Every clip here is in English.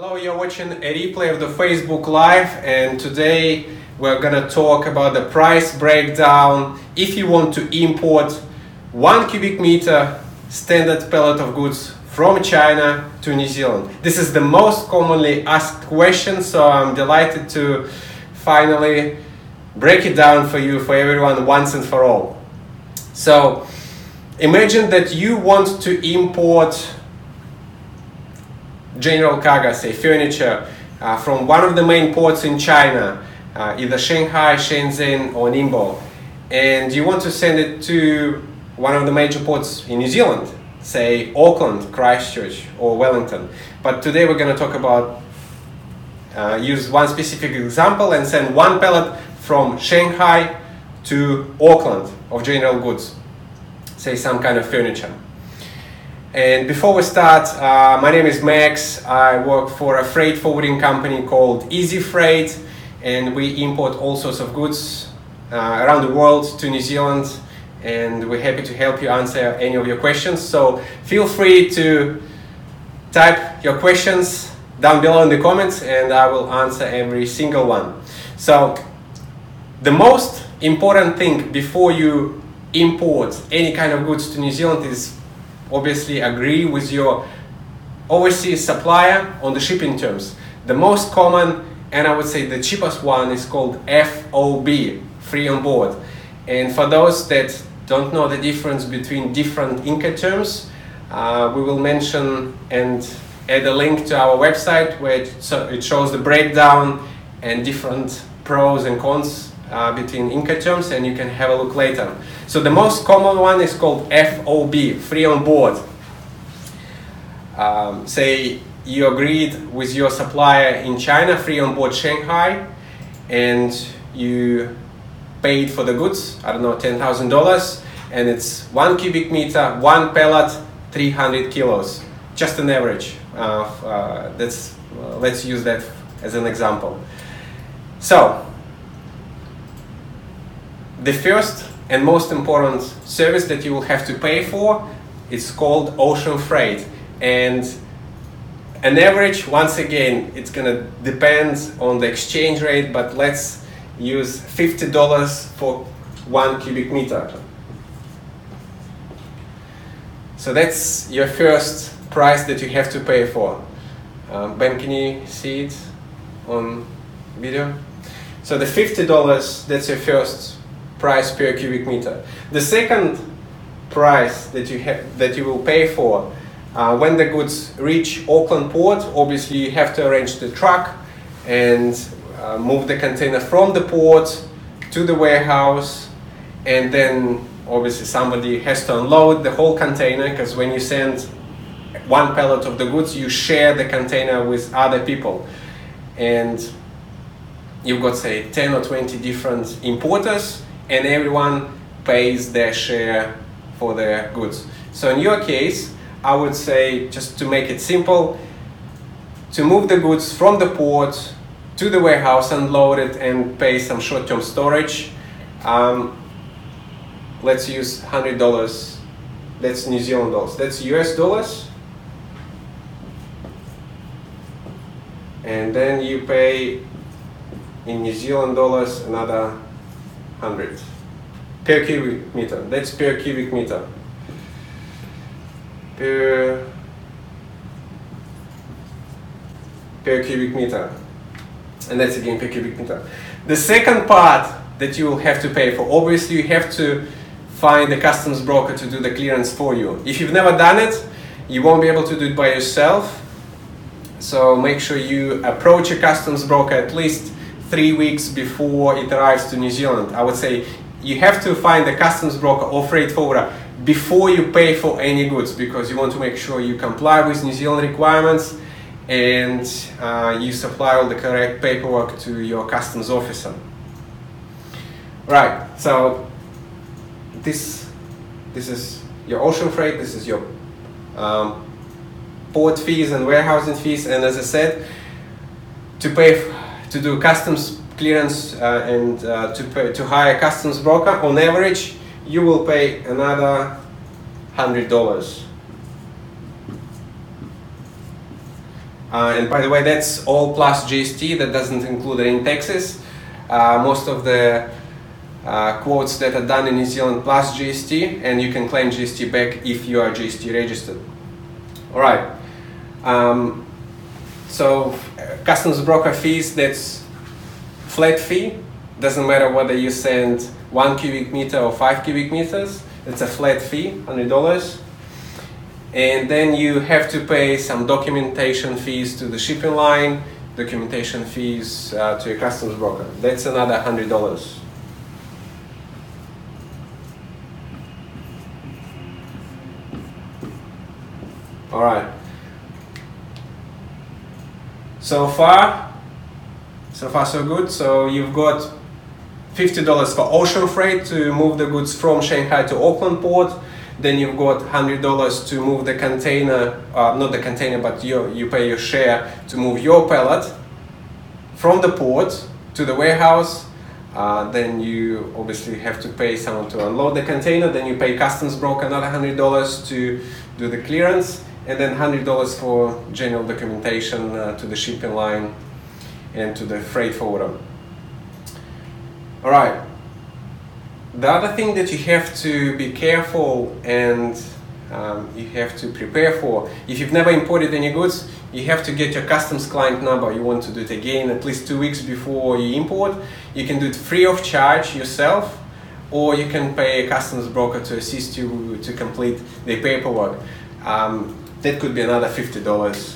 Hello, you're watching a replay of the Facebook Live, and today we're gonna talk about the price breakdown if you want to import 1 cubic meter standard pallet of goods from China to New Zealand. This is the most commonly asked question, so I'm delighted to finally break it down for you, for everyone, once and for all. So imagine that you want to import general cargo, say furniture, from one of the main ports in China, either Shanghai, Shenzhen or Ningbo, and you want to send it to one of the major ports in New Zealand, say Auckland, Christchurch or Wellington. But today we're going to talk about use one specific example and send one pallet from Shanghai to Auckland of general goods, say some kind of furniture. And before we start, my name is Max. I work for a freight forwarding company called Easy Freight, and we import all sorts of goods around the world to New Zealand, and we're happy to help you answer any of your questions. So feel free to type your questions down below in the comments and I will answer every single one. So the most important thing before you import any kind of goods to New Zealand is obviously agree with your overseas supplier on the shipping terms. The most common, and I would say the cheapest one, is called FOB, free on board. And for those that don't know the difference between different Incoterms, we will mention and add a link to our website where it shows the breakdown and different pros and cons between Incoterms, and you can have a look later. So the most common one is called FOB, free on board. Say you agreed with your supplier in China, free on board Shanghai, and you paid for the goods, I don't know, $10,000, and it's 1 cubic meter, one pallet, 300 kilos, just an average. Let's use that as an example. So the first and most important service that you will have to pay for is called ocean freight, and an average, once again, it's gonna depend on the exchange rate, but let's use $50 for 1 cubic meter. So that's your first price that you have to pay for. Ben, can you see it on video? So the $50, that's your first price per cubic meter. The second price that you will pay for when the goods reach Auckland port, obviously you have to arrange the truck and move the container from the port to the warehouse, and then obviously somebody has to unload the whole container, because when you send one pallet of the goods, you share the container with other people, and you've got, say, 10 or 20 different importers, and everyone pays their share for their goods. So in your case, I would say, just to make it simple, to move the goods from the port to the warehouse, unload it and pay some short-term storage, let's use $100, that's New Zealand dollars, that's US dollars, and then you pay in New Zealand dollars another 100 per cubic meter. That's per cubic meter. Per cubic meter. And that's again per cubic meter. The second part that you will have to pay for, obviously you have to find a customs broker to do the clearance for you. If you've never done it, you won't be able to do it by yourself. So make sure you approach a customs broker at least 3 weeks before it arrives to New Zealand. I would say you have to find a customs broker or freight forwarder before you pay for any goods, because you want to make sure you comply with New Zealand requirements and you supply all the correct paperwork to your customs officer. Right, so this is your ocean freight, this is your port fees and warehousing fees, and as I said, to do customs clearance to hire a customs broker, on average you will pay another $100. And by the way, that's all plus GST. That doesn't include any taxes. Most of the quotes that are done in New Zealand plus GST, and you can claim GST back if you are GST registered. All right. So customs broker fees, that's flat fee. Doesn't matter whether you send 1 cubic meter or 5 cubic meters. It's a flat fee, $100. And then you have to pay some documentation fees to the shipping line, documentation fees to your customs broker. That's another $100. All right. So far so good. So you've got $50 for ocean freight to move the goods from Shanghai to Auckland port. Then you've got $100 to move the container, not the container, but you pay your share to move your pallet from the port to the warehouse. Then you obviously have to pay someone to unload the container. Then you pay customs broker another $100 to do the clearance, and then $100 for general documentation to the shipping line and to the freight forwarder. All right. The other thing that you have to be careful and you have to prepare for, if you've never imported any goods, you have to get your customs client number. You want to do it again at least 2 weeks before you import. You can do it free of charge yourself, or you can pay a customs broker to assist you to complete the paperwork. That could be another $50.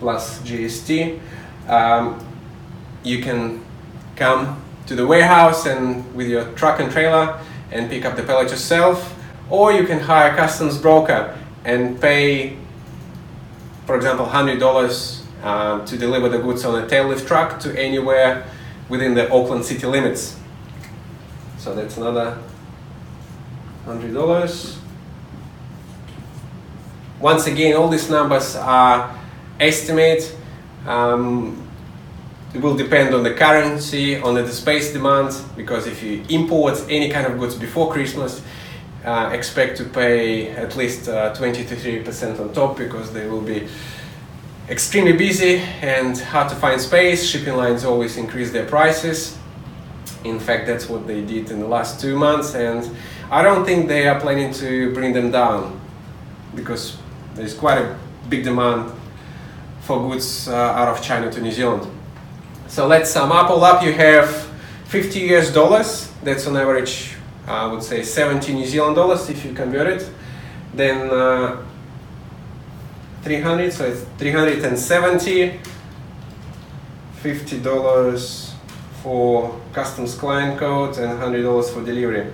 Plus GST. You can come to the warehouse and with your truck and trailer and pick up the pallet yourself, or you can hire a customs broker and pay, for example, $100 to deliver the goods on a tail lift truck to anywhere within the Auckland city limits. So that's another $100. Once again, all these numbers are estimate. It will depend on the currency, on the space demands, because if you import any kind of goods before Christmas, expect to pay at least 20 to 30% on top, because they will be extremely busy and hard to find space. Shipping lines always increase their prices. In fact, that's what they did in the last 2 months, and I don't think they are planning to bring them down, because there's quite a big demand for goods out of China to New Zealand. So let's sum up all up. You have $50 US, that's on average, I would say 70 New Zealand dollars if you convert it. Then 300, so it's 370, $50 for customs client code and $100 for delivery.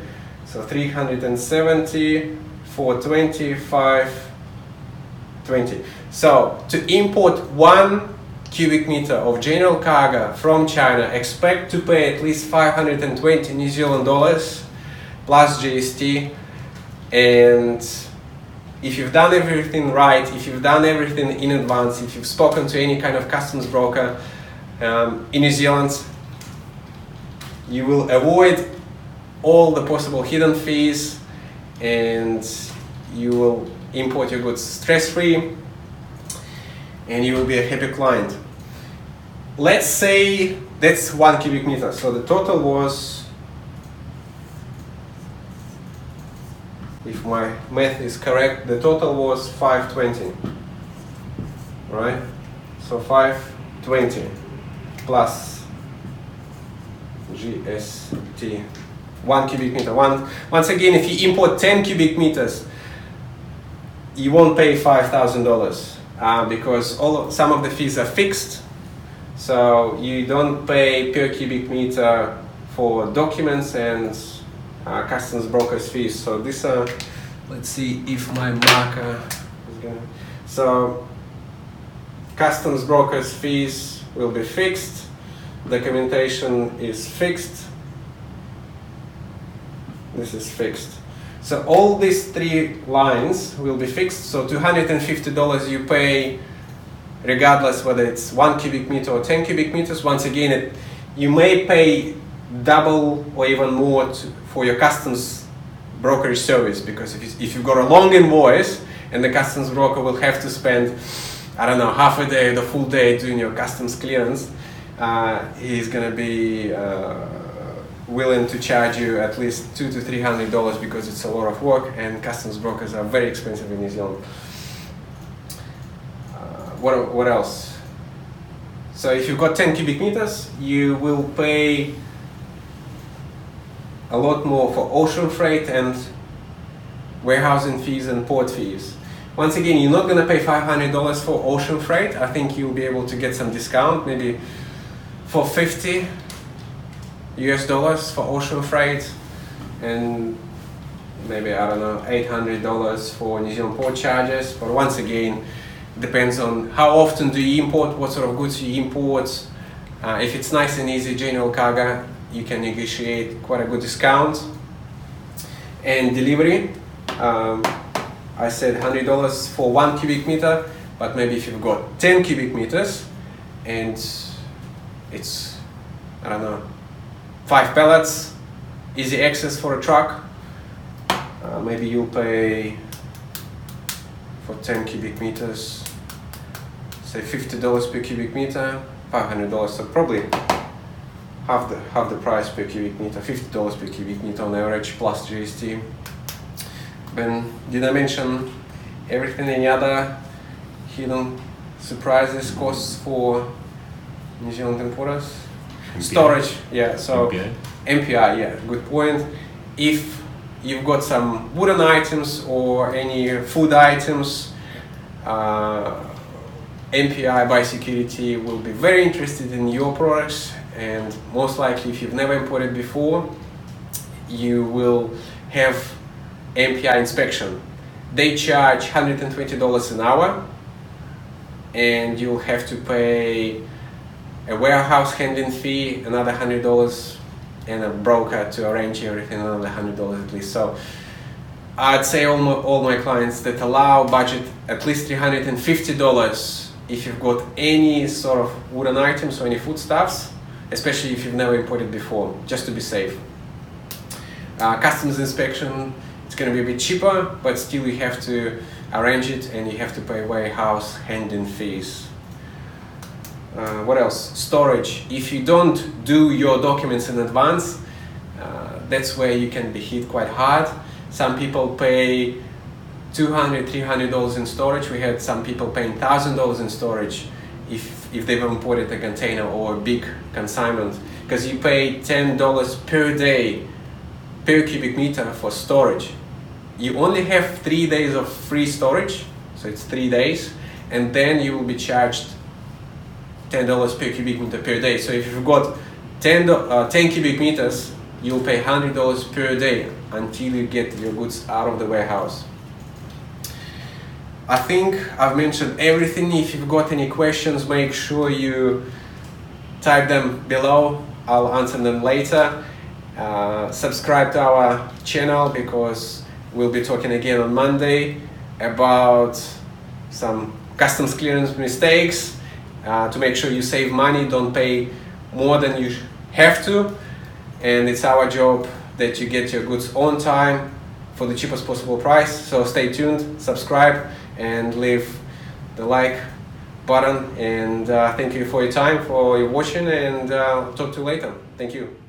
So 370, 420, 520. So to import 1 cubic meter of general cargo from China, expect to pay at least 520 New Zealand dollars plus GST. And if you've done everything right, if you've done everything in advance, if you've spoken to any kind of customs broker in New Zealand, you will avoid all the possible hidden fees, and you will import your goods stress-free, and you will be a happy client. Let's say that's 1 cubic meter. So the total was, if my math is correct, the total was 520, right? So 520 plus GST, 1 cubic meter. Once again, if you import 10 cubic meters, you won't pay $5,000. Because some of the fees are fixed, so you don't pay per cubic meter for documents and customs brokers fees. So these are, let's see if my marker is going to, so customs brokers fees will be fixed, documentation is fixed, this is fixed. So all these three lines will be fixed. So $250 you pay regardless whether it's 1 cubic meter or 10 cubic meters. Once again, you may pay double or even more for your customs brokerage service, because if you've got a long invoice and the customs broker will have to spend, I don't know, half a day, the full day doing your customs clearance, he's going to be willing to charge you at least $200 to $300 because it's a lot of work, and customs brokers are very expensive in New Zealand. What else? So if you've got 10 cubic meters, you will pay a lot more for ocean freight and warehousing fees and port fees. Once again, you're not going to pay $500 for ocean freight. I think you'll be able to get some discount, maybe for $50 US for ocean freight, and maybe, I don't know, $800 for New Zealand port charges. But once again, depends on how often do you import, what sort of goods you import. If it's nice and easy general cargo, you can negotiate quite a good discount. And delivery, I said $100 for 1 cubic meter, but maybe if you've got 10 cubic meters and it's, I don't know, 5 pallets, easy access for a truck, maybe you'll pay for 10 cubic meters, say $50 per cubic meter, $500, so probably half the price per cubic meter, $50 per cubic meter on average plus GST. Then did I mention everything? Any other hidden surprises costs for New Zealand importers? MPI. Storage, yeah, so MPI, yeah, good point. If you've got some wooden items or any food items, MPI by security will be very interested in your products, and most likely if you've never imported before, you will have MPI inspection. They charge $120 an hour, and you'll have to pay a warehouse handling fee, another $100, and a broker to arrange everything, another $100 at least. So I'd say all my clients that allow budget at least $350 if you've got any sort of wooden items or any foodstuffs, especially if you've never imported before, just to be safe. Customs inspection, it's going to be a bit cheaper, but still you have to arrange it and you have to pay warehouse handling fees. What else? Storage. If you don't do your documents in advance, that's where you can be hit quite hard. Some people pay $200, $300 in storage. We had some people paying $1,000 in storage if they've imported a container or a big consignment, because you pay $10 per day per cubic meter for storage. You only have 3 days of free storage, so it's 3 days, and then you will be charged $10 per cubic meter per day. So if you've got 10 cubic meters, you'll pay $100 per day until you get your goods out of the warehouse. I think I've mentioned everything. If you've got any questions, make sure you type them below. I'll answer them later. Subscribe to our channel, because we'll be talking again on Monday about some customs clearance mistakes. To make sure you save money, don't pay more than you have to, and it's our job that you get your goods on time for the cheapest possible price. So stay tuned, subscribe, and leave the like button, and thank you for your time, for your watching, and I'll talk to you later. Thank you.